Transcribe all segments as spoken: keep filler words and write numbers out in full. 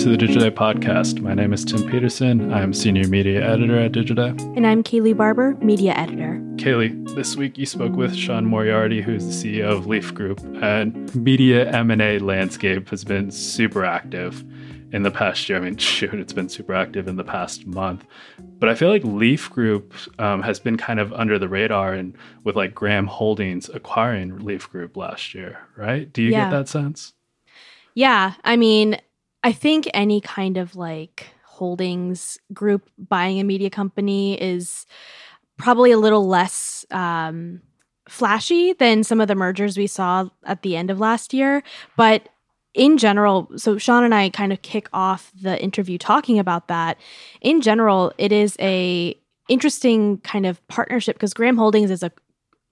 welcome to the Digiday Podcast. My name is Tim Peterson. I'm Senior Media Editor at Digiday. And I'm Kaylee Barber, Media Editor. Kaylee, this week you spoke with Sean Moriarty, who's the C E O of Leaf Group, and media M and A landscape has been super active in the past year. I mean, shoot, it's been super active in the past month. But I feel like Leaf Group um, has been kind of under the radar, and with like Graham Holdings acquiring Leaf Group last year, right? Do you yeah. get that sense? Yeah. I mean, I think any kind of like holdings group buying a media company is probably a little less um, flashy than some of the mergers we saw at the end of last year. But in general, so Sean and I kind of kick off the interview talking about that. In general, it is a interesting kind of partnership because Graham Holdings is a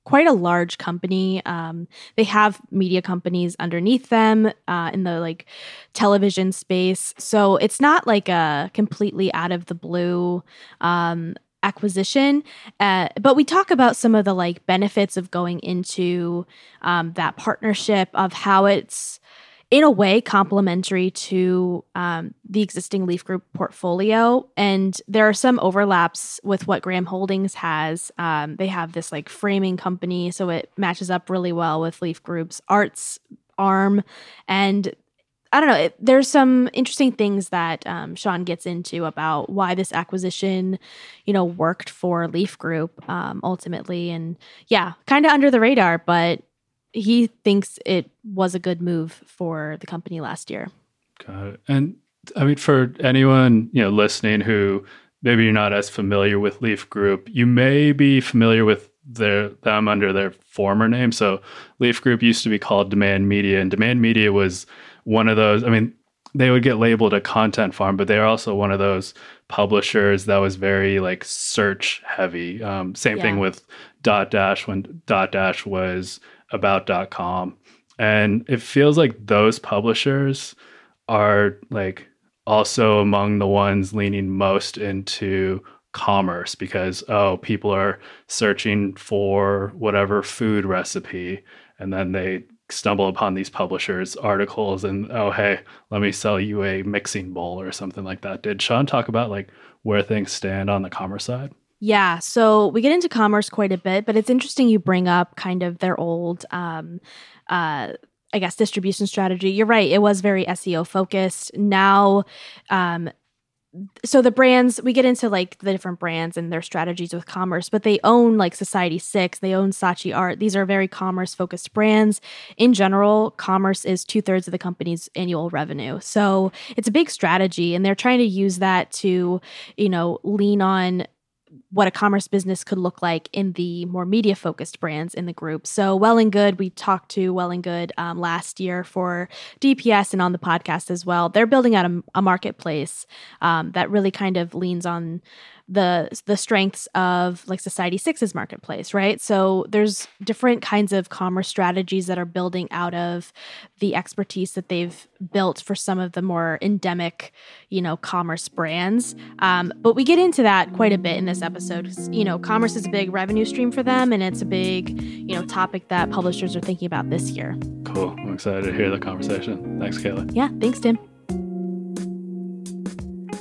quite a large company. Um, they have media companies underneath them uh, in the like television space. So it's not like a completely out of the blue um, acquisition. Uh, but we talk about some of the like benefits of going into um, that partnership, of how it's in a way complementary to um, the existing Leaf Group portfolio. And there are some overlaps with what Graham Holdings has. Um, they have this like framing company, so it matches up really well with Leaf Group's arts arm. And I don't know, it, there's some interesting things that um, Sean gets into about why this acquisition, you know, worked for Leaf Group um, ultimately. And yeah, kind of under the radar, but he thinks it was a good move for the company last year. Got it. And I mean, for anyone, you know, listening who maybe you're not as familiar with Leaf Group, you may be familiar with their them under their former name. So Leaf Group used to be called Demand Media, and Demand Media was one of those, I mean, they would get labeled a content farm, but they're also one of those publishers that was very like search heavy. Um, same yeah. thing with Dot Dash when Dot Dash was about dot com. And it feels like those publishers are like also among the ones leaning most into commerce because, oh, people are searching for whatever food recipe, and then they stumble upon these publishers' articles and, oh, hey, let me sell you a mixing bowl or something like that. Did Sean talk about like where things stand on the commerce side? Yeah, so we get into commerce quite a bit, but it's interesting you bring up kind of their old, um, uh, I guess, distribution strategy. You're right. It was very S E O focused. Now, um, so the brands, we get into like the different brands and their strategies with commerce, but they own like Society six, they own Saatchi Art. These are very commerce focused brands. In general, commerce is two thirds of the company's annual revenue. So it's a big strategy, and they're trying to use that to, you know, lean on what a commerce business could look like in the more media-focused brands in the group. So Well and Good, we talked to Well and Good um, last year for D P S and on the podcast as well. They're building out a, a marketplace um, that really kind of leans on the the strengths of like Society six's marketplace, right? So there's different kinds of commerce strategies that are building out of the expertise that they've built for some of the more endemic, you know, commerce brands. Um, but we get into that quite a bit in this episode. You know, commerce is a big revenue stream for them, and it's a big, you know, topic that publishers are thinking about this year. Cool. I'm excited to hear the conversation. Thanks, Kayla. Yeah. Thanks, Tim.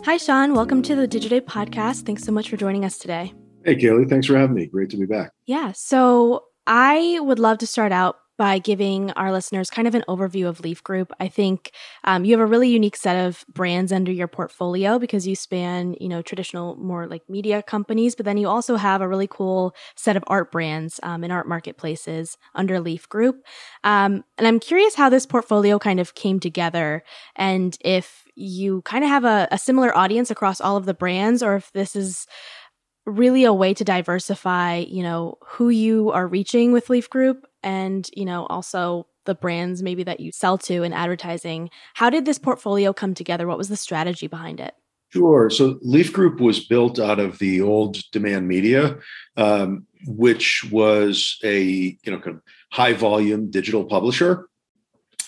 Hi, Sean. Welcome to the Digiday Podcast. Thanks so much for joining us today. Hey, Kaylee. Thanks for having me. Great to be back. Yeah. So I would love to start out by giving our listeners kind of an overview of Leaf Group. I think um, you have a really unique set of brands under your portfolio because you span, you know, traditional, more like media companies, but then you also have a really cool set of art brands um, and art marketplaces under Leaf Group. Um, and I'm curious how this portfolio kind of came together, and if you kind of have a, a similar audience across all of the brands, or if this is really a way to diversify, you know, who you are reaching with Leaf Group and, you know, also the brands maybe that you sell to in advertising. How did this portfolio come together? What was the strategy behind it? Sure. So Leaf Group was built out of the old Demand Media, um, which was a, you know, kind of high volume digital publisher.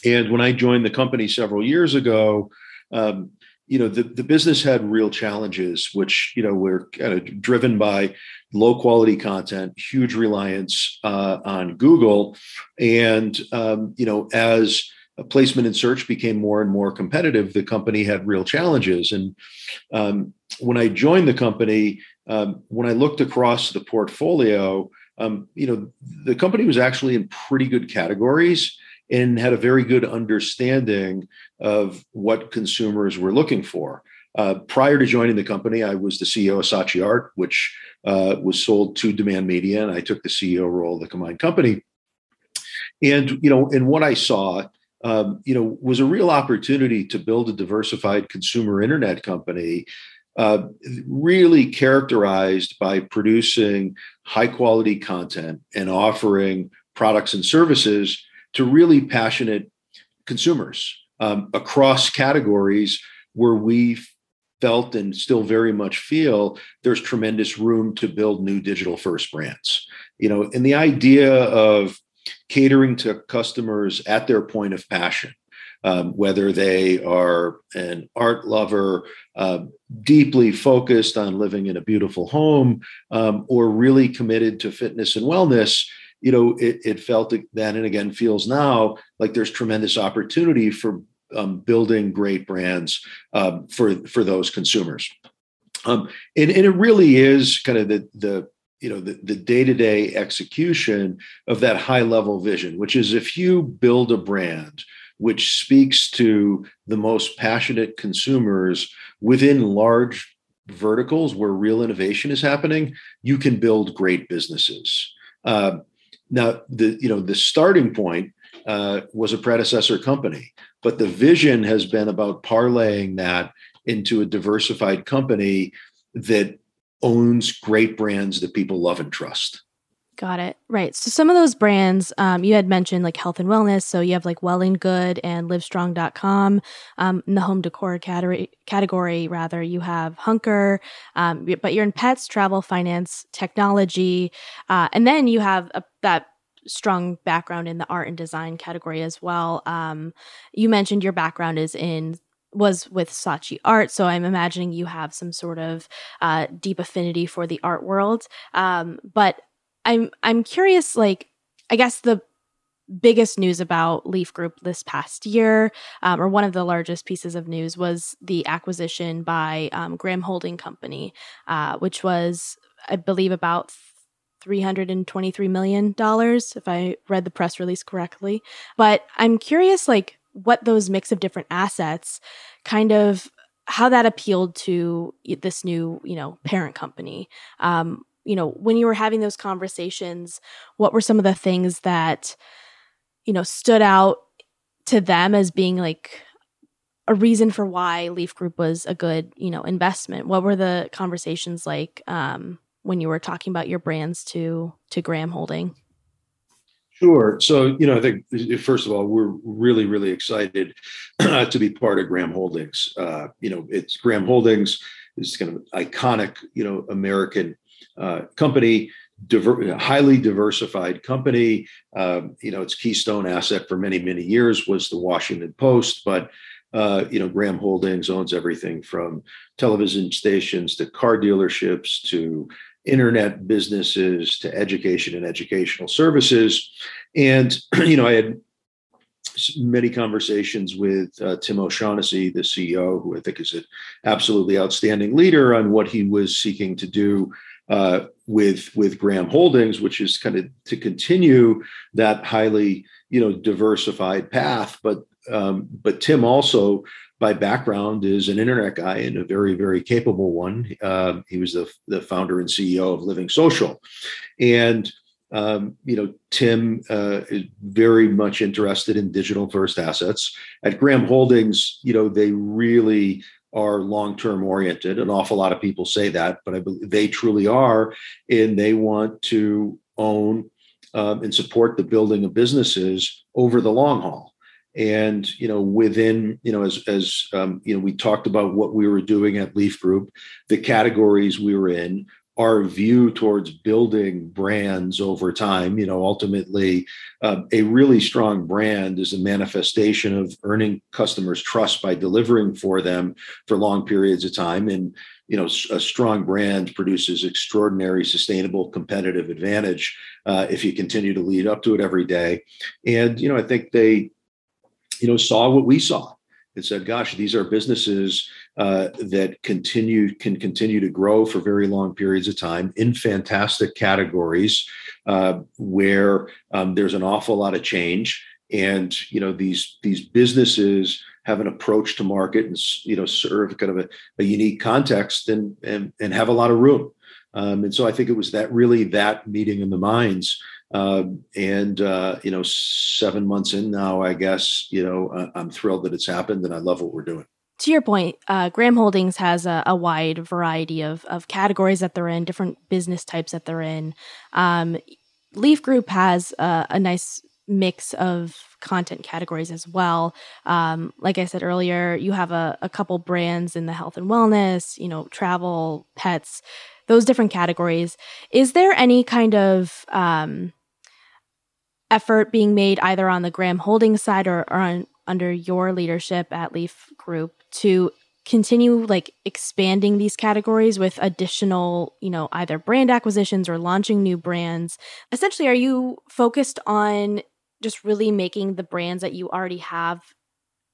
And when I joined the company several years ago, Um, you know, the, the business had real challenges, which, you know, were kind of driven by low quality content, huge reliance uh, on Google. And, um, you know, as placement and search became more and more competitive, the company had real challenges. And um, when I joined the company, um, when I looked across the portfolio, um, you know, the company was actually in pretty good categories and had a very good understanding of what consumers were looking for. Uh, prior to joining the company, I was the C E O of Saatchi Art, which uh, was sold to Demand Media, and I took the C E O role of the combined company. And, you know, and what I saw, um, you know, was a real opportunity to build a diversified consumer internet company, uh, really characterized by producing high quality content and offering products and services to really passionate consumers um, across categories where we felt and still very much feel there's tremendous room to build new digital first brands. You know, and the idea of catering to customers at their point of passion, um, whether they are an art lover, uh, deeply focused on living in a beautiful home, um, or really committed to fitness and wellness, you know, it, it felt then and again feels now like there's tremendous opportunity for Um, building great brands um, for for those consumers, um, and and it really is kind of the the you know the the day-to-day execution of that high-level vision, which is if you build a brand which speaks to the most passionate consumers within large verticals where real innovation is happening, you can build great businesses. Uh, now the you know the starting point uh, was a predecessor company. But the vision has been about parlaying that into a diversified company that owns great brands that people love and trust. Got it. Right. So some of those brands, um, you had mentioned like health and wellness. So you have like Well and Good and Livestrong dot com. Um, in the home decor category, category rather, you have Hunker, um, but you're in pets, travel, finance, technology. Uh, and then you have a, that strong background in the art and design category as well. Um, you mentioned your background is in was with Saatchi Art, so I'm imagining you have some sort of uh, deep affinity for the art world. Um, but I'm I'm curious, like I guess the biggest news about Leaf Group this past year, um, or one of the largest pieces of news, was the acquisition by um, Graham Holdings Company, uh, which was, I believe, about three hundred twenty-three million dollars, if I read the press release correctly. But I'm curious, like, what those mix of different assets, kind of how that appealed to this new, you know, parent company. Um, you know, when you were having those conversations, what were some of the things that, you know, stood out to them as being like a reason for why Leaf Group was a good, you know, investment? What were the conversations like, um, when you were talking about your brands to to Graham Holdings? Sure. So, you know, I think, first of all, we're really, really excited to be part of Graham Holdings. Uh, you know, it's Graham Holdings is kind of an iconic, you know, American uh, company, diver- highly diversified company. Um, you know, its keystone asset for many, many years was the Washington Post, but Uh, you know, Graham Holdings owns everything from television stations to car dealerships to internet businesses to education and educational services. And, you know, I had many conversations with uh, Tim O'Shaughnessy, the C E O, who I think is an absolutely outstanding leader, on what he was seeking to do uh, with, with Graham Holdings, which is kind of to continue that highly, you know, diversified path. But Um, but Tim also, by background, is an internet guy and a very, very capable one. Uh, he was the, the founder and C E O of Living Social. And, um, you know, Tim uh, is very much interested in digital first assets. At Graham Holdings, you know, they really are long-term oriented. An awful lot of people say that, but I believe they truly are. And they want to own um, and support the building of businesses over the long haul. And, you know, within, you know, as, as um, you know, we talked about what we were doing at Leaf Group, the categories we were in, our view towards building brands over time, you know, ultimately uh, a really strong brand is a manifestation of earning customers' trust by delivering for them for long periods of time. And, you know, a strong brand produces extraordinary, sustainable, competitive advantage uh, if you continue to lead up to it every day. And, you know, I think they, you know, saw what we saw and said, gosh, these are businesses uh, that continue can continue to grow for very long periods of time in fantastic categories uh, where um, there's an awful lot of change. And, you know, these these businesses have an approach to market and, you know, serve kind of a, a unique context and, and, and have a lot of room. Um, and so I think it was that really that meeting in the minds. Um, and, uh, you know, seven months in now, I guess, you know, uh, I'm thrilled that it's happened and I love what we're doing. To your point, uh, Graham Holdings has a, a wide variety of, of categories that they're in, different business types that they're in. Um, Leaf Group has a, a nice mix of content categories as well. Um, like I said earlier, you have a, a couple brands in the health and wellness, you know, travel, pets, those different categories. Is there any kind of um, effort being made either on the Graham Holdings side or, or on, under your leadership at Leaf Group to continue like expanding these categories with additional, you know, either brand acquisitions or launching new brands? Essentially, are you focused on just really making the brands that you already have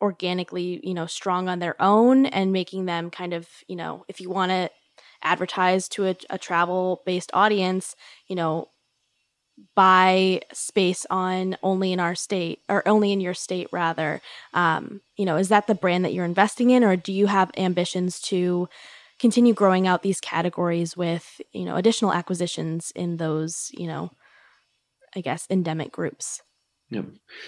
organically, you know, strong on their own and making them kind of, you know, if you want to advertise to a, a travel-based audience, you know, buy space on Only in Our State or Only in Your State rather. Um, you know, is that the brand that you're investing in, or do you have ambitions to continue growing out these categories with, you know, additional acquisitions in those, you know, I guess, endemic groups? Yeah.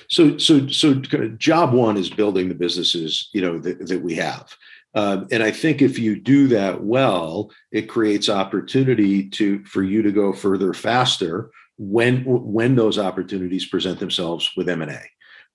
So, so, so kind of job one is building the businesses, you know, that, that we have. Um, and I think if you do that well, it creates opportunity to, for you to go further faster when, when those opportunities present themselves with M and A.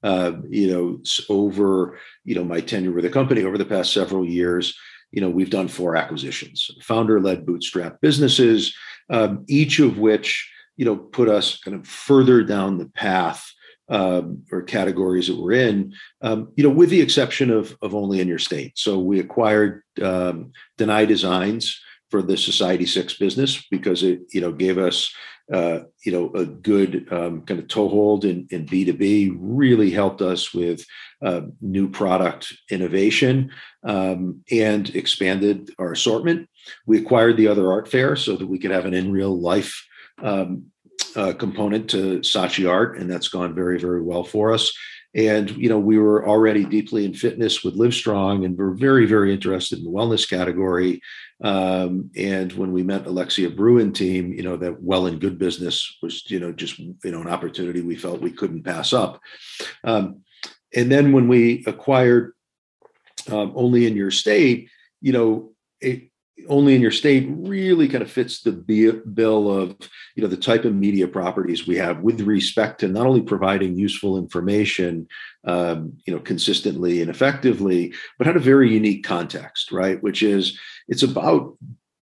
Uh, you know, over, you know, my tenure with the company over the past several years, you know, we've done four acquisitions, founder-led bootstrap businesses, um, each of which, you know, put us kind of further down the path Um, or categories that we're in, um, you know, with the exception of, of Only in Your State. So we acquired um, Deny Designs for the Society six business because it, you know, gave us, uh, you know, a good um, kind of toehold in, in B two B, really helped us with uh, new product innovation um, and expanded our assortment. We acquired the Other Art Fair so that we could have an in real life um Uh, component to Saatchi Art, and that's gone very, very well for us. And, you know, we were already deeply in fitness with Livestrong, and we're very, very interested in the wellness category. Um, and when we met Alexia Bruin team, you know, that Well and Good business was, you know, just, you know, an opportunity we felt we couldn't pass up. Um, and then when we acquired um, Only in Your State, you know, it, Only in Your State really kind of fits the bill of, you know, the type of media properties we have with respect to not only providing useful information, um, you know, consistently and effectively, but had a very unique context, right? Which is, it's about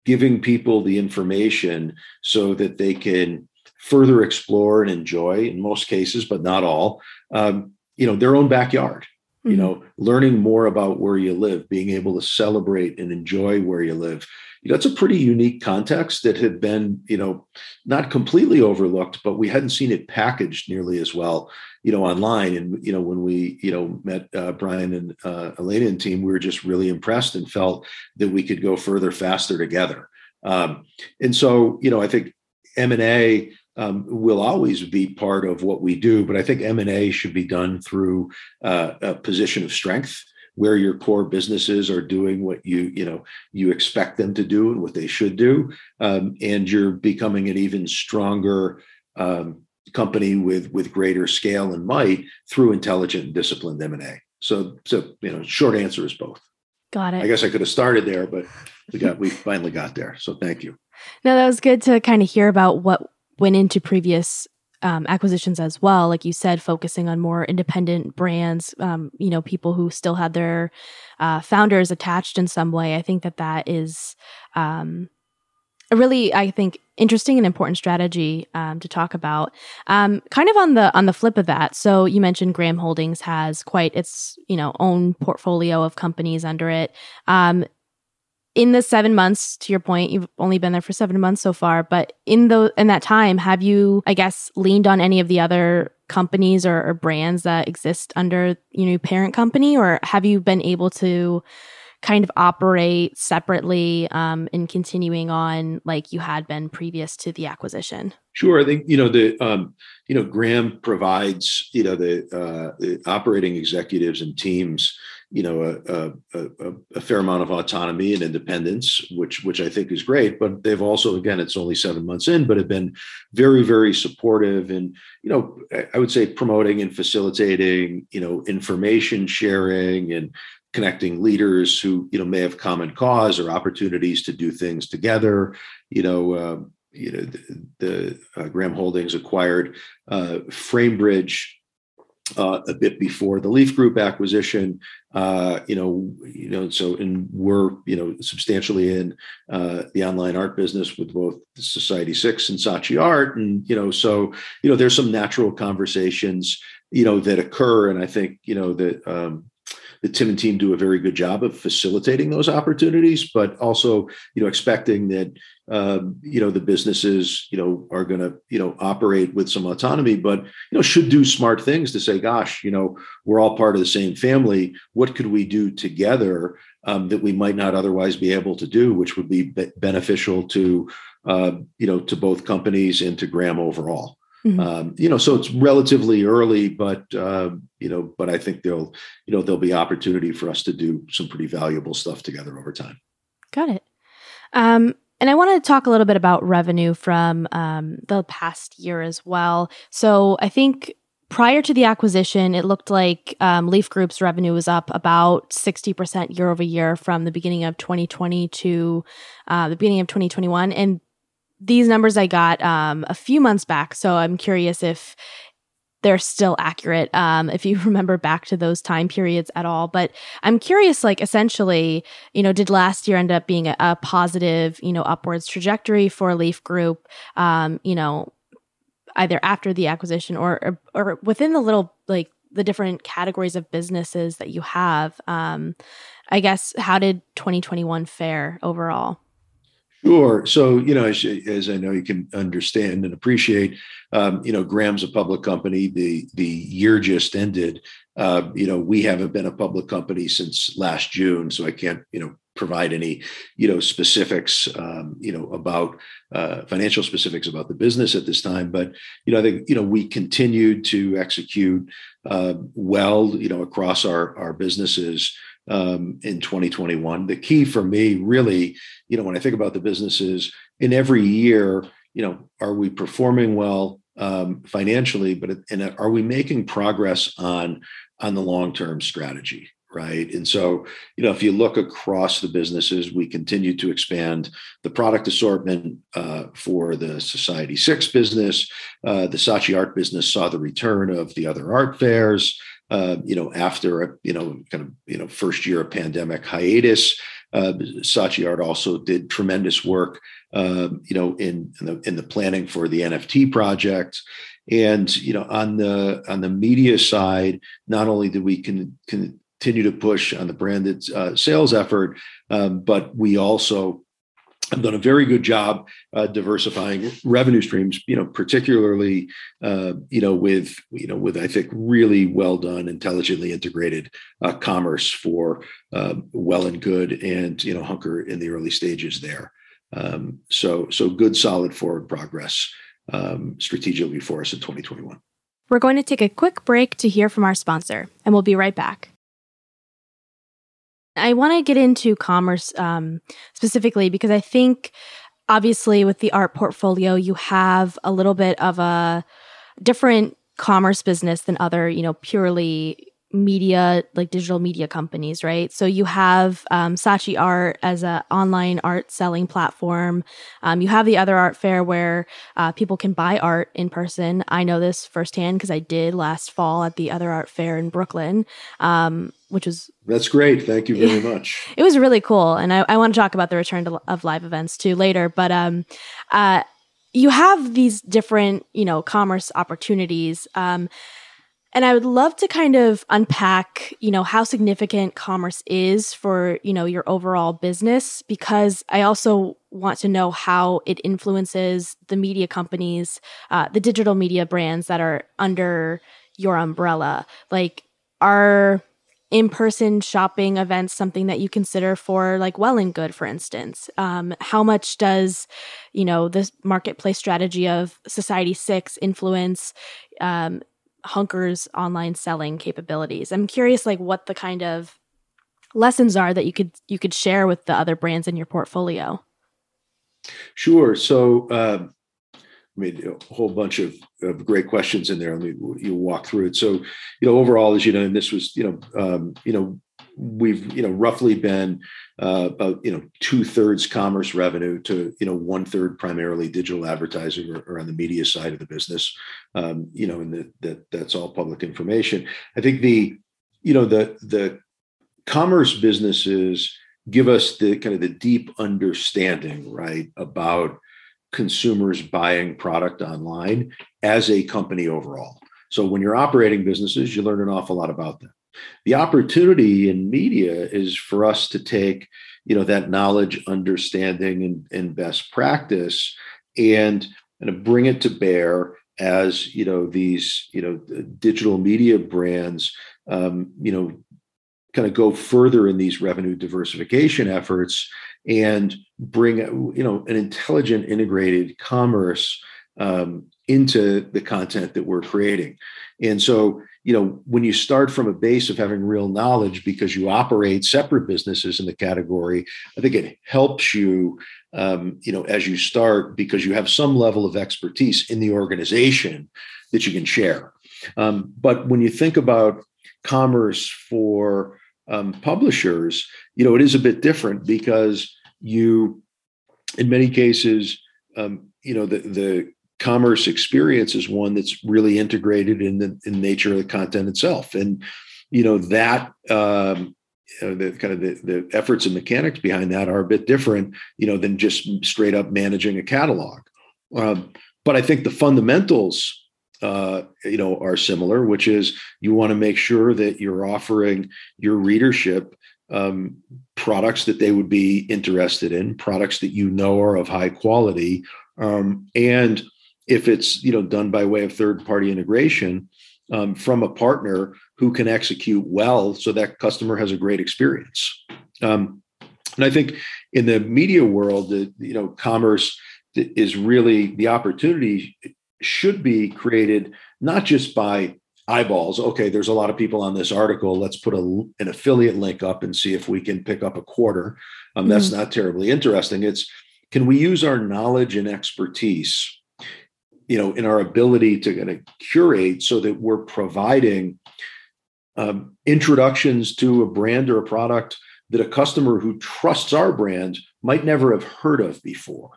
giving people the information so that they can further explore and enjoy, in most cases, but not all, um, you know, their own backyard. You know, learning more about where you live, being able to celebrate and enjoy where you live. You know, it's a pretty unique context that had been, you know, not completely overlooked, but we hadn't seen it packaged nearly as well, you know, online. And, you know, when we, you know, met uh, Brian and uh, Elena and team, we were just really impressed and felt that we could go further, faster together. Um, and so, you know, I think M and A Um, will always be part of what we do, but I think M and A should be done through uh, a position of strength where your core businesses are doing what you, you know, you expect them to do and what they should do, um, and you're becoming an even stronger um, company with with greater scale and might through intelligent and disciplined M and A. So, so you know, short answer is both. Got it. I guess I could have started there, but we got we finally got there. So thank you. No, that was good to kind of hear about what went into previous um, acquisitions as well, like you said, focusing on more independent brands, um, you know, people who still had their uh, founders attached in some way. I think that that is um, a really, I think, interesting and important strategy um, to talk about. Um, kind of on the on the flip of that, so you mentioned Graham Holdings has quite its, you know, own portfolio of companies under it. Um, in the seven months, to your point, you've only been there for seven months so far, but in the, in that time, have you, I guess, leaned on any of the other companies or, or brands that exist under, you know, parent company, or have you been able to kind of operate separately um, and continuing on like you had been previous to the acquisition? Sure. I think, you know, the, um, you know, Graham provides, you know, the, uh, the operating executives and teams, you know, a, a, a fair amount of autonomy and independence, which, which I think is great, but they've also, again, it's only seven months in, but have been very, very supportive and, you know, I would say promoting and facilitating, you know, information sharing and connecting leaders who, you know, may have common cause or opportunities to do things together. You know, uh, you know, the, the uh, Graham Holdings acquired uh, Framebridge uh, a bit before the Leaf Group acquisition. Uh, you know, you know, so and we're you know substantially in uh, the online art business with both Society six and Saatchi Art, and you know, so you know, there's some natural conversations you know that occur, and I think you know that. Um, The Tim and team do a very good job of facilitating those opportunities, but also, you know, expecting that, um, you know, the businesses, you know, are going to, you know, operate with some autonomy, but, you know, should do smart things to say, gosh, you know, we're all part of the same family. What could we do together um, that we might not otherwise be able to do, which would be be- beneficial to, uh, you know, to both companies and to Graham overall. Mm-hmm. Um, you know, so it's relatively early, but, uh, you know, but I think there'll, you know, there'll be opportunity for us to do some pretty valuable stuff together over time. Got it. Um, and I want to talk a little bit about revenue from um, the past year as well. So I think prior to the acquisition, it looked like um, Leaf Group's revenue was up about sixty percent year over year from the beginning of twenty twenty to uh, the beginning of twenty twenty-one. And these numbers I got um, a few months back, so I'm curious if they're still accurate, um, if you remember back to those time periods at all. But I'm curious, like, essentially, you know, did last year end up being a, a positive, you know, upwards trajectory for Leaf Group, um, you know, either after the acquisition or, or or within the little, like, the different categories of businesses that you have? Um, I guess, how did twenty twenty-one fare overall? Sure. So, you know, as, as I know you can understand and appreciate, um, you know, Graham's a public company. The the year just ended. Uh, you know, we haven't been a public company since last June, so I can't, you know, provide any, you know, specifics, um, you know, about uh, financial specifics about the business at this time. But, you know, I think, you know, we continued to execute uh, well, you know, across our, our businesses um, in twenty twenty-one. The key for me really, you know, when I think about the businesses in every year, you know, are we performing well um, financially, but, and are we making progress on, on the long-term strategy? Right. And so, you know, if you look across the businesses, we continue to expand the product assortment uh, for the Society six business. Uh, the Saatchi Art business saw the return of the other art fairs, uh, you know, after, a, you know, kind of, you know, first year of pandemic hiatus. Uh, Saatchi Art also did tremendous work, uh, you know, in, in, the, in the planning for the N F T project. And, you know, on the on the media side, not only did we can, can continue to push on the branded uh, sales effort, um, but we also have done a very good job uh, diversifying revenue streams. You know, particularly, uh, you know, with you know, with I think really well done, intelligently integrated uh, commerce for uh, Well and Good, and you know, Hunker in the early stages there. Um, so, so good, solid forward progress um, strategically for us in twenty twenty-one. We're going to take a quick break to hear from our sponsor, and we'll be right back. I want to get into commerce um, specifically because I think, obviously, with the art portfolio, you have a little bit of a different commerce business than other, you know, purely media, like digital media companies, right? So you have um, Saatchi Art as an online art selling platform. Um, you have the Other Art Fair where uh, people can buy art in person. I know this firsthand because I did last fall at the Other Art Fair in Brooklyn, um, which was... That's great. Thank you very much. It was really cool. And I, I want to talk about the return to, of live events too later. But um, uh, you have these different, you know, commerce opportunities. Um And I would love to kind of unpack, you know, how significant commerce is for, you know, your overall business, because I also want to know how it influences the media companies, uh, the digital media brands that are under your umbrella. Like, are in-person shopping events something that you consider for, like, Well and Good, for instance? Um, how much does, you know, this marketplace strategy of Society six influence um, Hunker's online selling capabilities? I'm curious, like, what the kind of lessons are that you could you could share with the other brands in your portfolio. Sure. So, uh, I mean, a whole bunch of, of great questions in there. Let me you walk through it. So, you know, overall, as you know, and this was, you know, um, you know, we've, you know, roughly been uh, about, you know, two thirds commerce revenue to, you know, one third primarily digital advertising or, or on the media side of the business. Um, you know, and the, that that's all public information. I think the, you know, the the commerce businesses give us the kind of the deep understanding, right, about consumers buying product online as a company overall. So when you're operating businesses, you learn an awful lot about them. The opportunity in media is for us to take, you know, that knowledge, understanding, and, and best practice and, and bring it to bear as, you know, these, you know, digital media brands, um, you know, kind of go further in these revenue diversification efforts and bring, you know, an intelligent integrated commerce um, into the content that we're creating. And so, you know, when you start from a base of having real knowledge because you operate separate businesses in the category, I think it helps you, um, you know, as you start, because you have some level of expertise in the organization that you can share. Um, but when you think about commerce for Um, publishers, you know, it is a bit different because you, in many cases, um, you know, the, the commerce experience is one that's really integrated in the in nature of the content itself. And, you know, that um, you know, the kind of the, the efforts and mechanics behind that are a bit different, you know, than just straight up managing a catalog. Um, but I think the fundamentals Uh, you know, are similar, which is you want to make sure that you're offering your readership um, products that they would be interested in, products that you know are of high quality. Um, and if it's, you know, done by way of third-party integration um, from a partner who can execute well so that customer has a great experience. Um, and I think in the media world, the, you know, commerce is really the opportunity should be created not just by eyeballs. Okay, there's a lot of people on this article. Let's put a, an affiliate link up and see if we can pick up a quarter. Um, that's mm-hmm. not terribly interesting. It's, can we use our knowledge and expertise, you know, in our ability to kind of curate so that we're providing um, introductions to a brand or a product that a customer who trusts our brand might never have heard of before,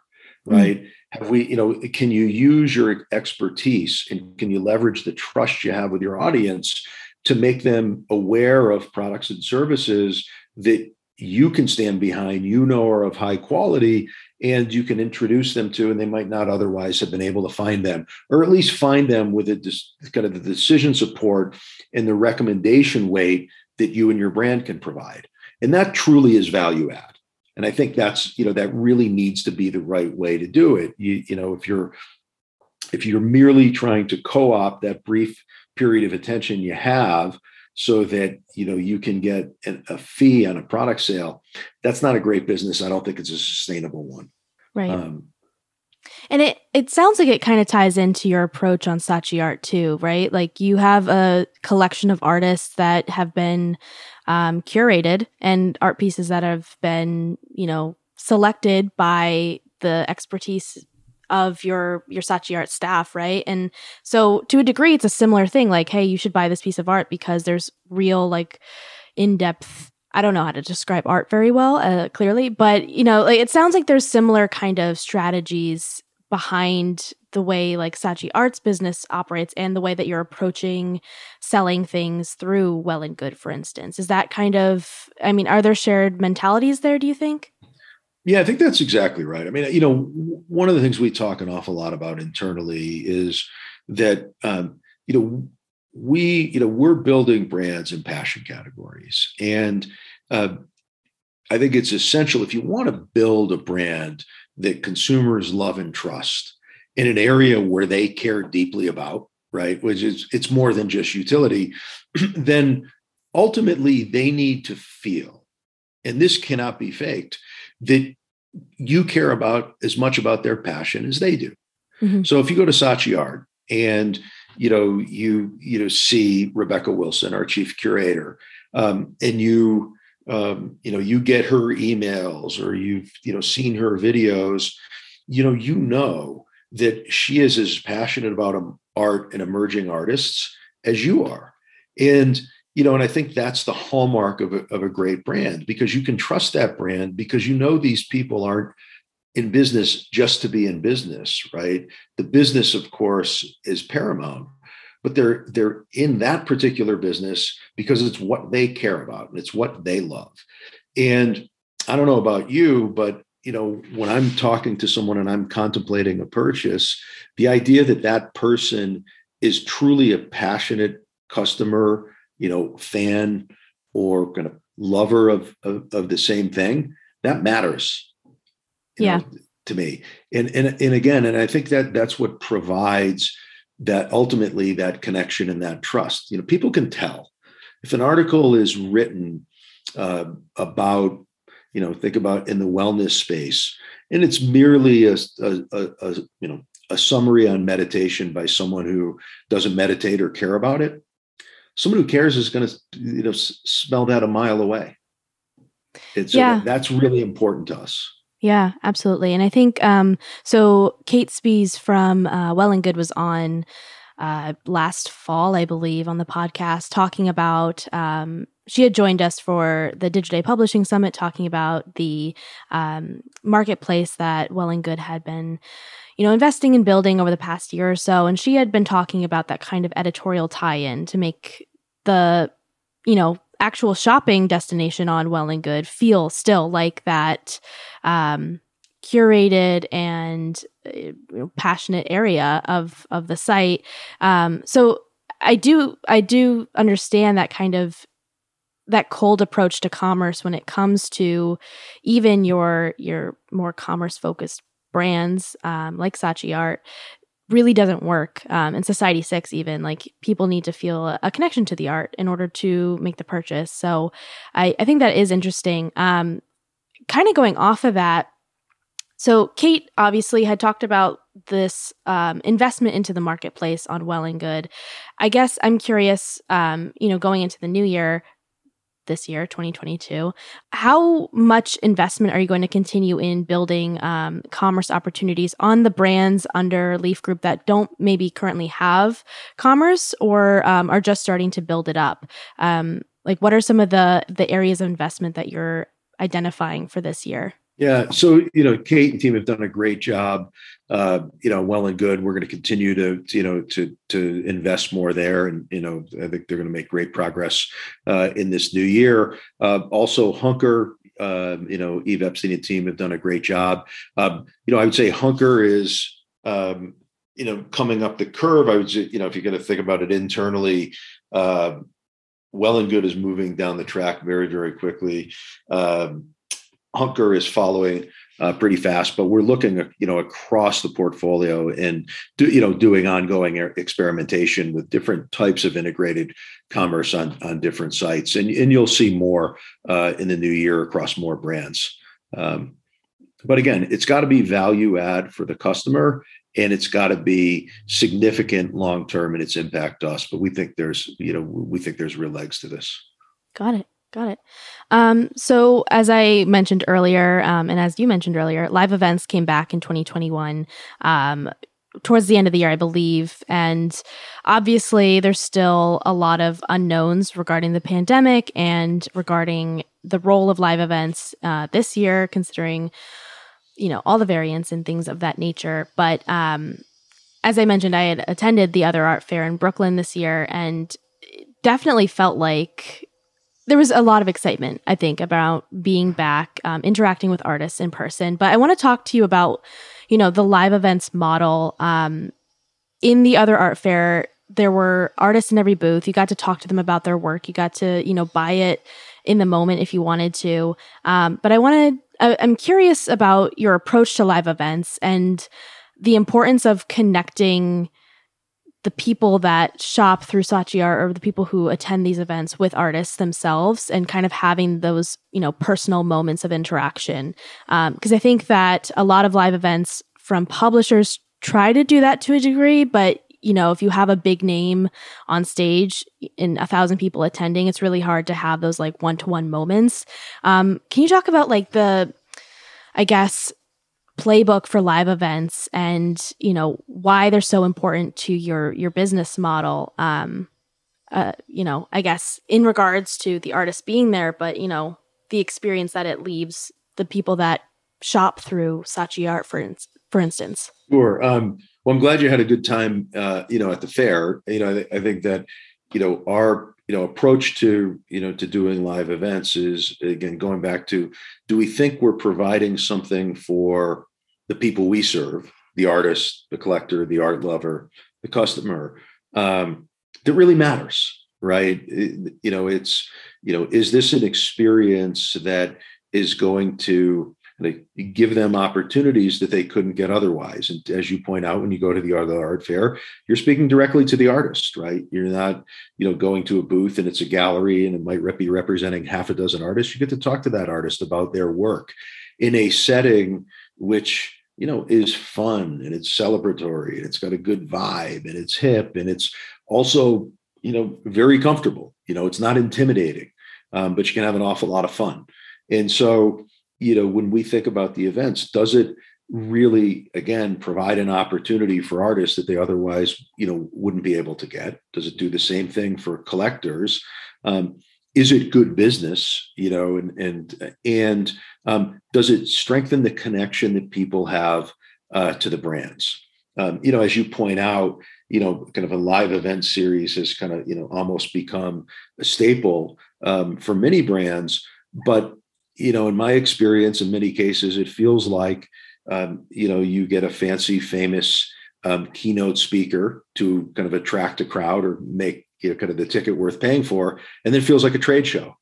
right? Mm-hmm. Have we, you know, can you use your expertise and can you leverage the trust you have with your audience to make them aware of products and services that you can stand behind, you know, are of high quality, and you can introduce them to, and they might not otherwise have been able to find them, or at least find them with a kind of the decision support and the recommendation weight that you and your brand can provide. And that truly is value add. And I think that's, you know, that really needs to be the right way to do it. You, you know, if you're, if you're merely trying to co-opt that brief period of attention you have so that, you know, you can get an, a fee on a product sale, that's not a great business. I don't think it's a sustainable one. Right. Um, and it, it sounds like it kind of ties into your approach on Saatchi Art too, right? Like you have a collection of artists that have been Um, curated and art pieces that have been, you know, selected by the expertise of your your Saatchi Art staff, right? And so to a degree, it's a similar thing. Like, hey, you should buy this piece of art because there's real, like, in-depth, I don't know how to describe art very well, uh, clearly, but, you know, like, it sounds like there's similar kind of strategies behind the way like Saatchi Art's business operates and the way that you're approaching selling things through Well and Good, for instance. Is that kind of, I mean, are there shared mentalities there, do you think? Yeah, I think that's exactly right. I mean, you know, one of the things we talk an awful lot about internally is that, um, you know, we, you know, we're building brands in passion categories. And uh, I think it's essential if you want to build a brand that consumers love and trust in an area where they care deeply about, right, which is it's more than just utility, then ultimately they need to feel, and this cannot be faked, that you care about as much about their passion as they do. Mm-hmm. So if you go to Saatchi Art and, you know, you, you know, see Rebecca Wilson, our chief curator, um, and you, um, you know, you get her emails or you've, you know, seen her videos, you know, you know that she is as passionate about art and emerging artists as you are. And, you know, and I think that's the hallmark of a, of a great brand, because you can trust that brand because you know these people aren't in business just to be in business, right? The business, of course, is paramount, but they're they're in that particular business because it's what they care about and it's what they love. And I don't know about you, but you know, when I'm talking to someone and I'm contemplating a purchase, the idea that that person is truly a passionate customer, you know, fan or kind of lover of, of, of the same thing, that matters, you yeah. know, to me. And, and, and again, and I think that that's what provides that ultimately that connection and that trust. You know, people can tell if an article is written uh, about, you know, think about in the wellness space, and it's merely a, a, a, a, you know, a summary on meditation by someone who doesn't meditate or care about it. Someone who cares is going to, you know, smell that a mile away. And so yeah. that's really important to us. Yeah, absolutely. And I think, um, so Kate Spies from uh, Well and Good was on uh, last fall, I believe, on the podcast talking about, um, she had joined us for the Digiday Publishing Summit, talking about the um, marketplace that Well and Good had been, you know, investing and building over the past year or so. And she had been talking about that kind of editorial tie-in to make the, you know, actual shopping destination on Well and Good feel still like that um, curated and you know, passionate area of of the site. Um, so I do I do understand that kind of that cold approach to commerce when it comes to even your your more commerce focused brands um, like Saatchi Art really doesn't work. Um, and Society six even, like people need to feel a, a connection to the art in order to make the purchase. So I, I think that is interesting. Um, kind of going off of that, so Kate obviously had talked about this um, investment into the marketplace on Well and Good. I guess I'm curious, um, you know, going into the new year, this year, twenty twenty-two, how much investment are you going to continue in building um, commerce opportunities on the brands under Leaf Group that don't maybe currently have commerce or um, are just starting to build it up? Um, like what are some of the, the areas of investment that you're identifying for this year? Yeah. So, you know, Kate and team have done a great job, uh, you know, Well and Good. We're going to continue to, you know, to, to invest more there. And, you know, I think they're going to make great progress uh, in this new year. Uh, also Hunker, uh, you know, Eve Epstein and team have done a great job. Um, you know, I would say Hunker is, um, you know, coming up the curve. I would say, you know, if you're going to think about it internally, uh, Well and Good is moving down the track very, very quickly. Um, Hunker is following uh, pretty fast, but we're looking, you know, across the portfolio and, do, you know, doing ongoing experimentation with different types of integrated commerce on, on different sites. And, and you'll see more uh, in the new year across more brands. Um, but again, it's got to be value add for the customer and it's got to be significant long-term in its impact to us. But we think there's, you know, we think there's real legs to this. Got it. Got it. Um, so as I mentioned earlier, um, and as you mentioned earlier, live events came back in twenty twenty-one, um, towards the end of the year, I believe. And obviously there's still a lot of unknowns regarding the pandemic and regarding the role of live events uh, this year, considering, you know, all the variants and things of that nature. But um, as I mentioned, I had attended the Other Art Fair in Brooklyn this year and it definitely felt like there was a lot of excitement, I think, about being back, um, interacting with artists in person. But I want to talk to you about, you know, the live events model um, in the Other Art Fair. there were artists in every booth. You got to talk to them about their work. You got to, you know, buy it in the moment if you wanted to. Um, but I wanted, I, I'm curious about your approach to live events and the importance of connecting the people that shop through Saatchi Art or the people who attend these events with artists themselves and kind of having those, you know, personal moments of interaction. Um, because I think that a lot of live events from publishers try to do that to a degree, but you know, if you have a big name on stage and a thousand people attending, it's really hard to have those like one-to-one moments. Um, can you talk about like the, I guess, playbook for live events and, you know, why they're so important to your, your business model? Um, uh, you know, I guess in regards to the artist being there, but you know, the experience that it leaves the people that shop through Saatchi Art, for, in- for instance. Sure. Um, Well, I'm glad you had a good time, uh, you know, at the fair. You know, I, th- I think that, you know, our, you know, approach to, you know, to doing live events is, again, going back to, do we think we're providing something for the people we serve, the artist, the collector, the art lover, the customer, um, that really matters, right? It, you know, it's, you know, is this an experience that is going to and they give them opportunities that they couldn't get otherwise. And as you point out, when you go to the Other Art Fair, you're speaking directly to the artist, right? You're not, you know, going to a booth and it's a gallery and it might be representing half a dozen artists. You get to talk to that artist about their work in a setting which, you know, is fun and it's celebratory and it's got a good vibe and it's hip and it's also, you know, very comfortable. You know, it's not intimidating, um, but you can have an awful lot of fun. And so, you know, when we think about the events, does it really, again, provide an opportunity for artists that they otherwise, you know, wouldn't be able to get? Does it do the same thing for collectors? Um, is it good business? You know, and and and um, does it strengthen the connection that people have uh, to the brands? Um, you know, as you point out, you know, kind of a live event series has kind of, you know, almost become a staple um, for many brands, but you know, in my experience, in many cases, it feels like, um, you know, you get a fancy, famous um, keynote speaker to kind of attract a crowd or make, you know, kind of the ticket worth paying for, and then it feels like a trade show.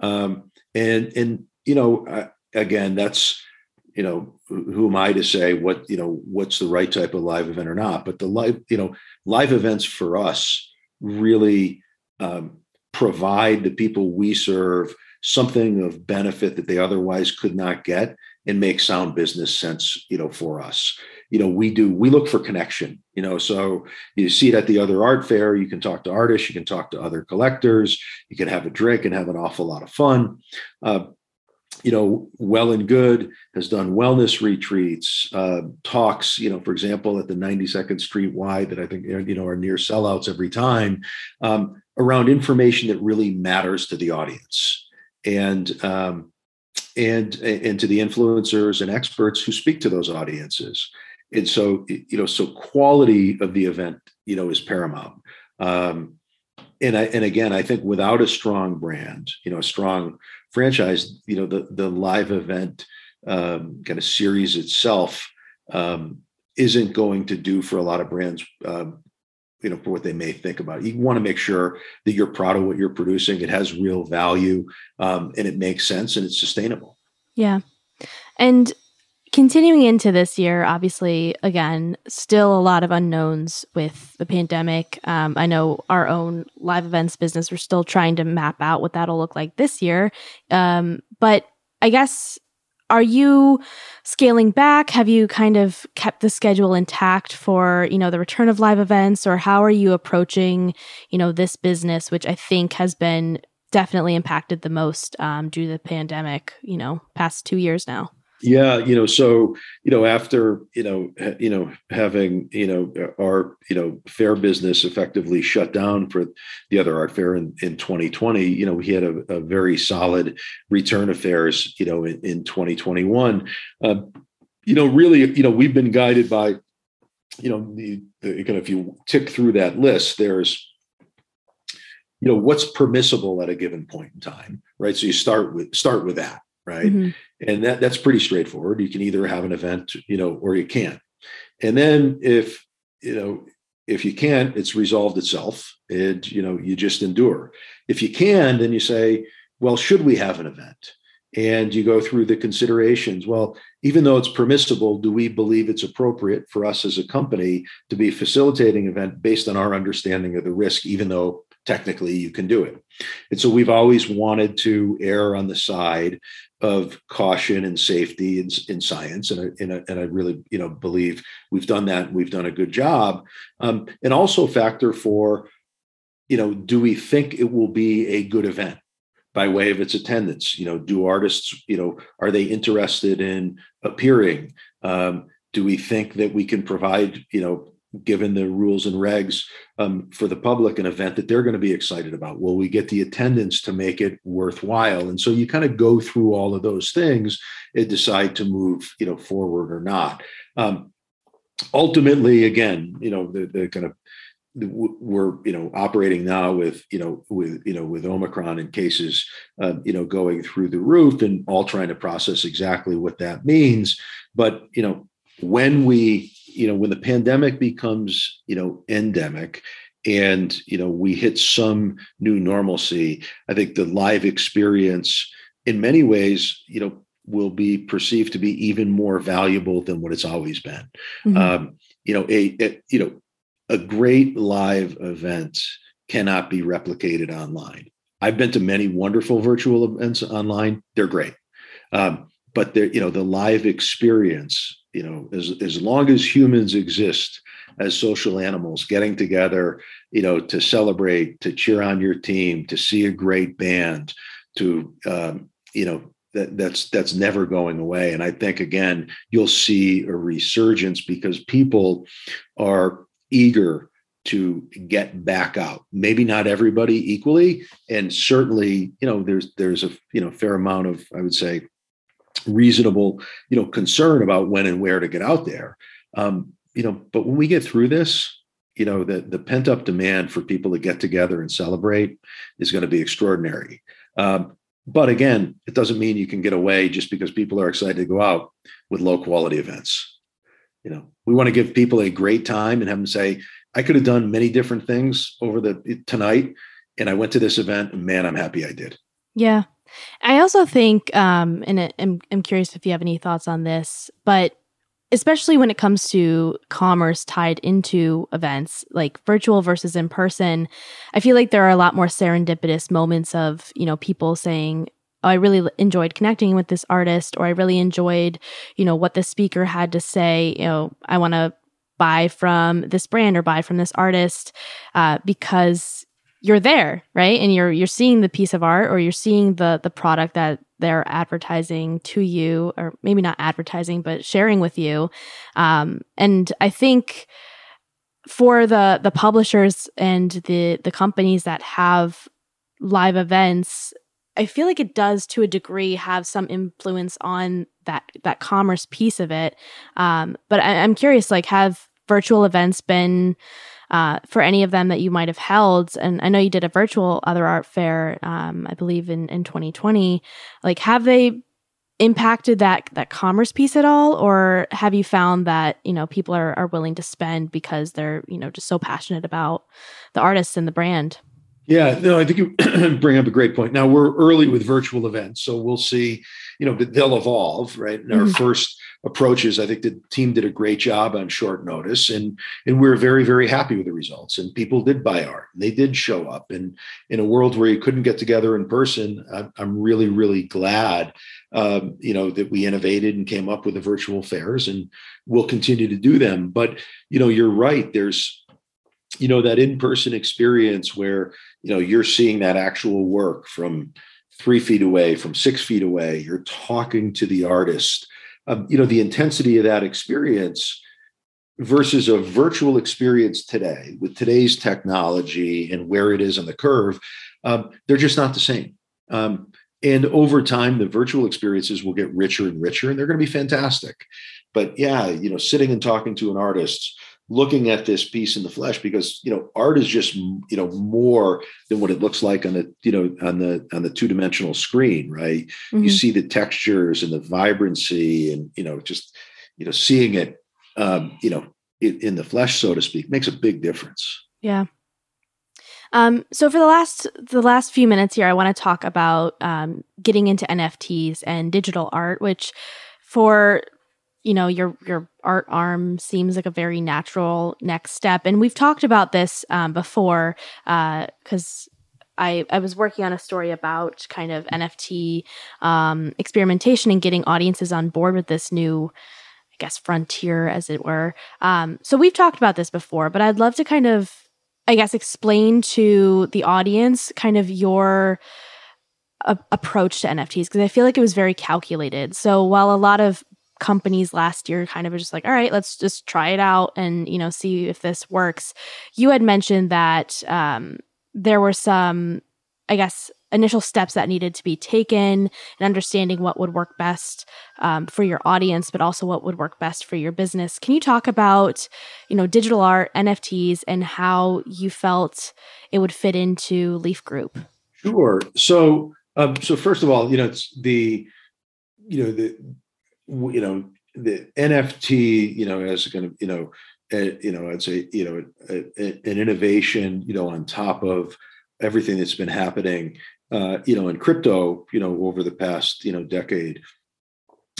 Um, and, and you know, I, again, that's, you know, who am I to say what, you know, what's the right type of live event or not? But the live, you know, live events for us really um, provide the people we serve something of benefit that they otherwise could not get and make sound business sense, you know, for us. You know, we do, we look for connection, you know, so you see it at the Other Art Fair, you can talk to artists, you can talk to other collectors, you can have a drink and have an awful lot of fun. Uh, you know, Well and Good has done wellness retreats, uh, talks, you know, for example, at the ninety-second Street Y that I think, you know, are near sellouts every time, um, around information that really matters to the audience. And um, and and to the influencers and experts who speak to those audiences, and so you know, so quality of the event, you know, is paramount. Um, and I and again, I think without a strong brand, you know, a strong franchise, you know, the the live event um, kind of series itself um, isn't going to do for a lot of brands. Um, you know, for what they may think about it. You want to make sure that you're proud of what you're producing. It has real value um, and it makes sense and it's sustainable. Yeah. And continuing into this year, obviously, again, still a lot of unknowns with the pandemic. Um, I know our own live events business, we're still trying to map out what that'll look like this year. Um, but I guess, are you scaling back? Have you kind of kept the schedule intact for, you know, the return of live events, or how are you approaching, you know, this business, which I think has been definitely impacted the most um, due to the pandemic, you know, past two years now? Yeah. You know, so, you know, after, you know, ha- you know, having, you know, our, you know, fair business effectively shut down for the Other Art Fair in, in twenty twenty, you know, we had a, a very solid return of fairs, you know, in, in twenty twenty-one, uh, you know, really, you know, we've been guided by, you know, the, the kind of, if you tick through that list, there's, you know, what's permissible at a given point in time, right? So you start with, start with that. Right. Mm-hmm. And that that's pretty straightforward. You can either have an event, you know, or you can't. And then if, you know, If you can't, it's resolved itself. It, you know, you just endure. If you can, then you say, well, should we have an event? And you go through the considerations. Well, even though it's permissible, do we believe it's appropriate for us as a company to be facilitating an event based on our understanding of the risk, even though technically you can do it? And so we've always wanted to err on the side of caution and safety in, in science. And I, and, I, and I really, you know, believe we've done that. We've done a good job. Um, and also factor for, you know, do we think it will be a good event by way of its attendance? You know, do artists, you know, are they interested in appearing? Um, do we think that we can provide, you know, given the rules and regs, um, for the public, an event that they're going to be excited about? Will we get the attendance to make it worthwhile? And so you kind of go through all of those things and decide to move, you know, forward or not. Um, ultimately, again, you know, the, the kind of, we're, you know, operating now with, you know, with, you know, with Omicron and cases, uh, you know, going through the roof and all trying to process exactly what that means. But, you know, when we, you know, when the pandemic becomes, you know, endemic and, you know, we hit some new normalcy, I think the live experience in many ways, you know, will be perceived to be even more valuable than what it's always been. Mm-hmm. Um, you know, a, a, you know, a great live event cannot be replicated online. I've been to many wonderful virtual events online. They're great. Um, but they're, you know, the live experience, you know, as, as long as humans exist as social animals, getting together, you know, to celebrate, to cheer on your team, to see a great band, to, um, you know, that that's, that's never going away. And I think, again, you'll see a resurgence because people are eager to get back out. Maybe not everybody equally. And certainly, you know, there's, there's a, you know, fair amount of, I would say, reasonable, you know, concern about when and where to get out there. Um, you know, but when we get through this, you know, the, the pent up demand for people to get together and celebrate is going to be extraordinary. Um, but again, it doesn't mean you can get away just because people are excited to go out with low quality events. You know, we want to give people a great time and have them say, I could have done many different things over the tonight. And I went to this event and man, I'm happy I did. Yeah. I also think, um, and it, I'm, I'm curious if you have any thoughts on this, but especially when it comes to commerce tied into events, like virtual versus in person, I feel like there are a lot more serendipitous moments of, you know, people saying, oh, I really enjoyed connecting with this artist, or I really enjoyed, you know, what the speaker had to say. You know, I want to buy from this brand or buy from this artist, uh, because you're there, right? And you're you're seeing the piece of art, or you're seeing the the product that they're advertising to you, or maybe not advertising, but sharing with you. Um, and I think for the the publishers and the the companies that have live events, I feel like it does, to a degree, have some influence on that that commerce piece of it. Um, but I, I'm curious, like, have virtual events been uh, for any of them that you might have held? And I know you did a virtual Other Art Fair, um, I believe, in, in twenty twenty. Like, have they impacted that that commerce piece at all, or have you found that, you know, people are are willing to spend because they're, you know, just so passionate about the artists and the brand? Yeah, no, I think you bring up a great point. Now, we're early with virtual events, so we'll see, you know, they'll evolve, right? And our mm-hmm. first approaches, I think the team did a great job on short notice, and and we're very, very happy with the results. And people did buy art, and they did show up. And in a world where you couldn't get together in person, I'm really, really glad, um, you know, that we innovated and came up with the virtual fairs, and we'll continue to do them. But, you know, you're right, there's, you know, that in-person experience where, you know, you're seeing that actual work from three feet away, from six feet away, you're talking to the artist, um, you know, the intensity of that experience versus a virtual experience today with today's technology and where it is on the curve, um, they're just not the same. Um, and over time, the virtual experiences will get richer and richer, and they're going to be fantastic. But yeah, you know, sitting and talking to an artist, looking at this piece in the flesh, because, you know, art is just, you know, more than what it looks like on the, you know, on the, on the two dimensional screen, right? Mm-hmm. You see the textures and the vibrancy and, you know, just, you know, seeing it, um, you know, it in the flesh, so to speak, makes a big difference. Yeah. Um, so for the last the last few minutes here, I want to talk about um, getting into N F Ts and digital art, which for you know your your art arm seems like a very natural next step. And we've talked about this um, before because. Uh, I, I was working on a story about kind of N F T um, experimentation and getting audiences on board with this new, I guess, frontier, as it were. Um, so we've talked about this before, but I'd love to kind of, I guess, explain to the audience kind of your a- approach to N F Ts, because I feel like it was very calculated. So while a lot of companies last year kind of were just like, all right, let's just try it out and, you know, see if this works. You had mentioned that um, there were some, I guess, initial steps that needed to be taken and understanding what would work best um, for your audience, but also what would work best for your business. Can you talk about, you know, digital art, N F Ts, and how you felt it would fit into Leaf Group? Sure. So, um, so first of all, you know, it's the, you know, the, you know, the N F T, you know, as kind of, you know, Uh, you know, I'd say, you know, a, a, an innovation, you know, on top of everything that's been happening, uh, you know, in crypto, you know, over the past, you know, decade,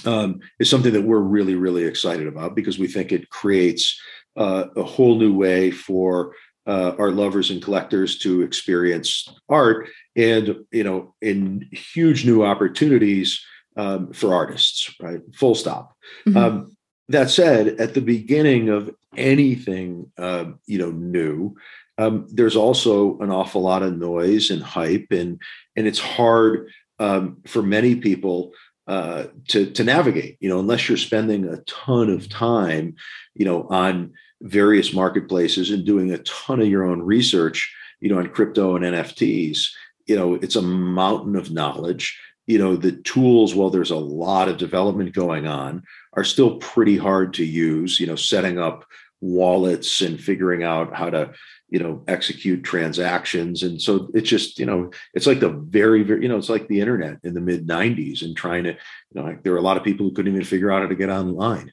um, is something that we're really, really excited about because we think it creates uh, a whole new way for uh, our lovers and collectors to experience art and, you know, in huge new opportunities um, for artists, right? Full stop. Mm-hmm. Um, That said, at the beginning of anything, uh, you know, new, um, there's also an awful lot of noise and hype, and and it's hard um, for many people uh, to to navigate. You know, unless you're spending a ton of time, you know, on various marketplaces and doing a ton of your own research, you know, on crypto and N F Ts. You know, it's a mountain of knowledge. You know, the tools, while there's a lot of development going on, are still pretty hard to use, you know, setting up wallets and figuring out how to, you know, execute transactions. And so it's just, you know, it's like the very, very, you know, it's like the internet in the mid nineties and trying to, you know, like there were a lot of people who couldn't even figure out how to get online,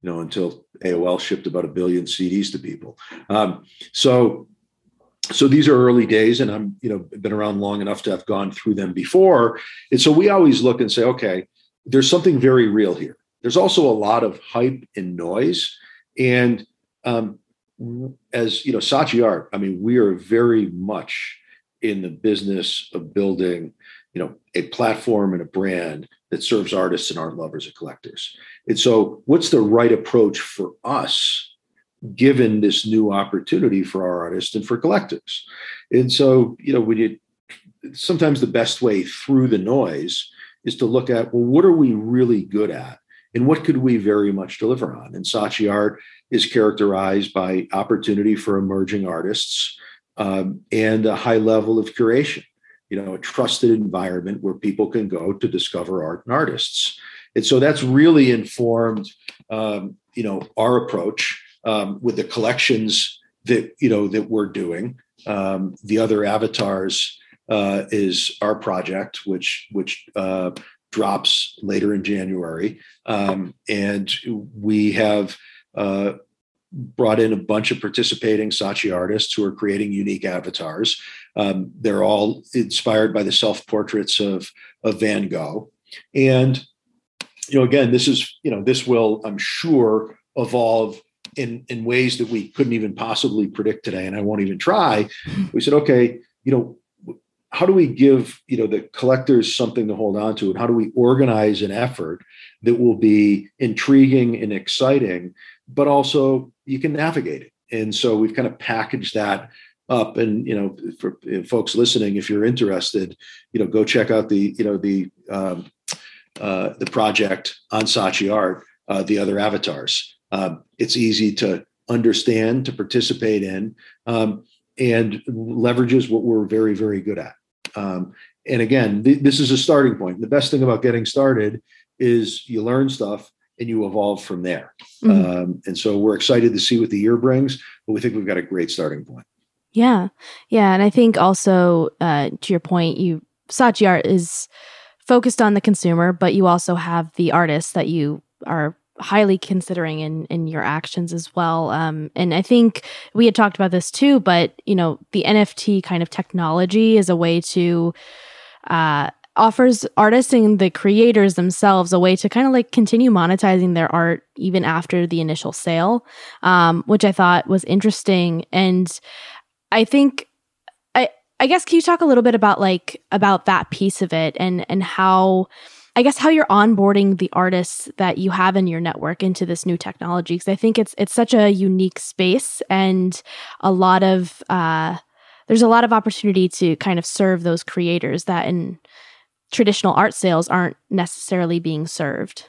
you know, until A O L shipped about a billion C Ds to people. Um, so So these are early days, and I'm, you know, been around long enough to have gone through them before. And so we always look and say, okay, there's something very real here. There's also a lot of hype and noise. And um, as you know, Saatchi Art, I mean, we are very much in the business of building, you know, a platform and a brand that serves artists and art lovers and collectors. And so, what's the right approach for us, given this new opportunity for our artists and for collectors? And so, you know, when you, sometimes the best way through the noise is to look at, well, what are we really good at? And what could we very much deliver on? And Saatchi Art is characterized by opportunity for emerging artists um, and a high level of curation, you know, a trusted environment where people can go to discover art and artists. And so that's really informed, um, you know, our approach. Um, with the collections that, you know, that we're doing. Um, the Other Avatars uh, is our project, which which uh, drops later in January. Um, and we have uh, brought in a bunch of participating Saatchi artists who are creating unique avatars. Um, they're all inspired by the self-portraits of, of Van Gogh. And, you know, again, this is, you know, this will, I'm sure, evolve In, in ways that we couldn't even possibly predict today, and I won't even try. We said, okay, you know, how do we give, you know, the collectors something to hold on to, and how do we organize an effort that will be intriguing and exciting, but also you can navigate it? And so we've kind of packaged that up. And, you know, for folks listening, if you're interested, you know, go check out the, you know, the um, uh, the project on Saatchi Art, uh, The Other Avatars. Um, it's easy to understand, to participate in, um, and leverages what we're very, very good at. Um, and again, th- this is a starting point. The best thing about getting started is you learn stuff and you evolve from there. Mm-hmm. Um, and so we're excited to see what the year brings, but we think we've got a great starting point. Yeah. Yeah. And I think also, uh, to your point, you Saatchi Art is focused on the consumer, but you also have the artists that you are highly considering in, in your actions as well. Um, and I think we had talked about this too, but, you know, the N F T kind of technology is a way to, uh, offers artists and the creators themselves a way to kind of like continue monetizing their art even after the initial sale, um, which I thought was interesting. And I think, I, I guess, can you talk a little bit about like, about that piece of it and, and how, I guess how you're onboarding the artists that you have in your network into this new technology? Because I think it's it's such a unique space, and a lot of uh, there's a lot of opportunity to kind of serve those creators that in traditional art sales aren't necessarily being served.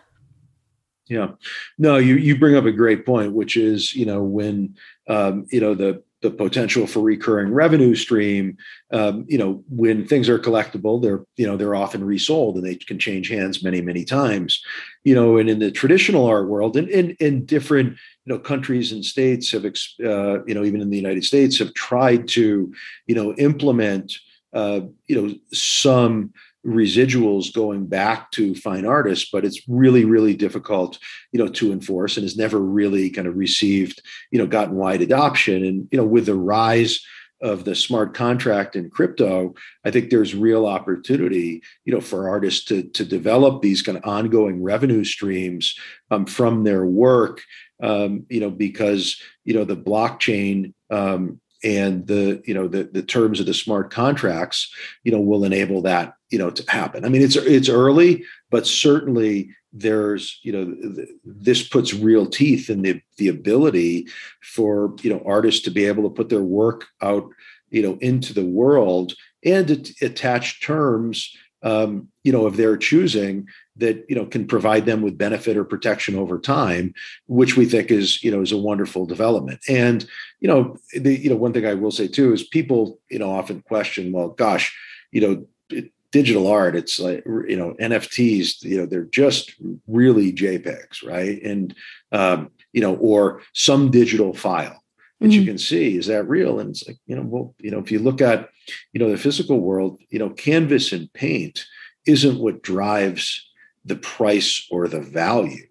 Yeah, no, you you bring up a great point, which is, you know, when um, you know the. the potential for recurring revenue stream, um, you know, when things are collectible, they're, you know, they're often resold and they can change hands many, many times, you know, and in the traditional art world and in, in different, you know, countries and states have, uh, you know, even in the United States have tried to, you know, implement, uh, you know, some residuals going back to fine artists, but it's really, really difficult, you know, to enforce, and has never really kind of received, you know, gotten wide adoption. And, you know, with the rise of the smart contract in crypto, I think there's real opportunity, you know, for artists to, to develop these kind of ongoing revenue streams um, from their work, um, you know, because, you know, the blockchain, um, and the, you know, the, the terms of the smart contracts, you know, will enable that, you know, to happen. I mean, it's, it's early, but certainly there's, you know, th- this puts real teeth in the, the ability for, you know, artists to be able to put their work out, you know, into the world and at- attach terms, um, you know, of their choosing that, you know, can provide them with benefit or protection over time, which we think is, you know, is a wonderful development. And, you know, the, you know, one thing I will say too, is people, you know, often question, well, gosh, you know, it, digital art, it's like, you know, N F Ts, you know, they're just really JPEGs, right? And, um, you know, or some digital file that mm-hmm. you can see, is that real? And it's like, you know, well, you know, if you look at, you know, the physical world, you know, canvas and paint isn't what drives the price or the value.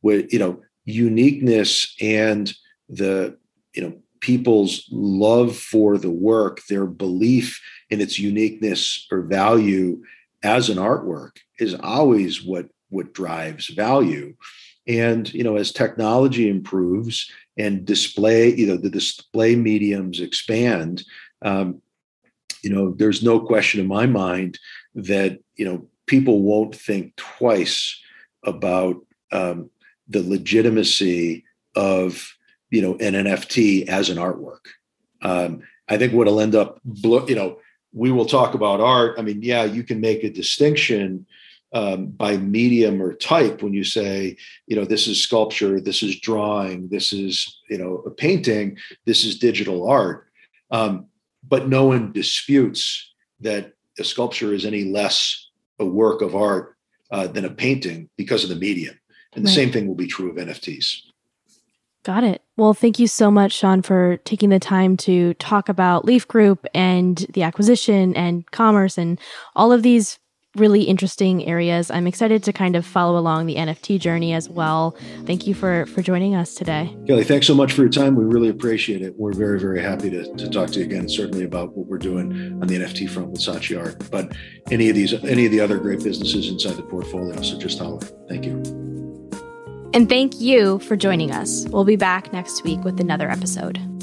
With, you know, uniqueness and the, you know, people's love for the work, their belief in its uniqueness or value as an artwork is always what, what drives value. And, you know, as technology improves and display, you know, the display mediums expand, um, you know, there's no question in my mind that, you know, people won't think twice about um, the legitimacy of, you know, an N F T as an artwork. Um, I think what'll end up, you know, we will talk about art. I mean, yeah, you can make a distinction um, by medium or type when you say, you know, this is sculpture, this is drawing, this is, you know, a painting, this is digital art. Um, but no one disputes that a sculpture is any less a work of art uh, than a painting because of the medium. And the right. same thing will be true of N F Ts. Got it. Well, thank you so much, Sean, for taking the time to talk about Leaf Group and the acquisition and commerce and all of these really interesting areas. I'm excited to kind of follow along the N F T journey as well. Thank you for, for joining us today. Kelly, thanks so much for your time. We really appreciate it. We're very, very happy to, to talk to you again, certainly about what we're doing on the N F T front with Saatchi Art, but any of these, any of the other great businesses inside the portfolio. So just holler. Thank you. And thank you for joining us. We'll be back next week with another episode.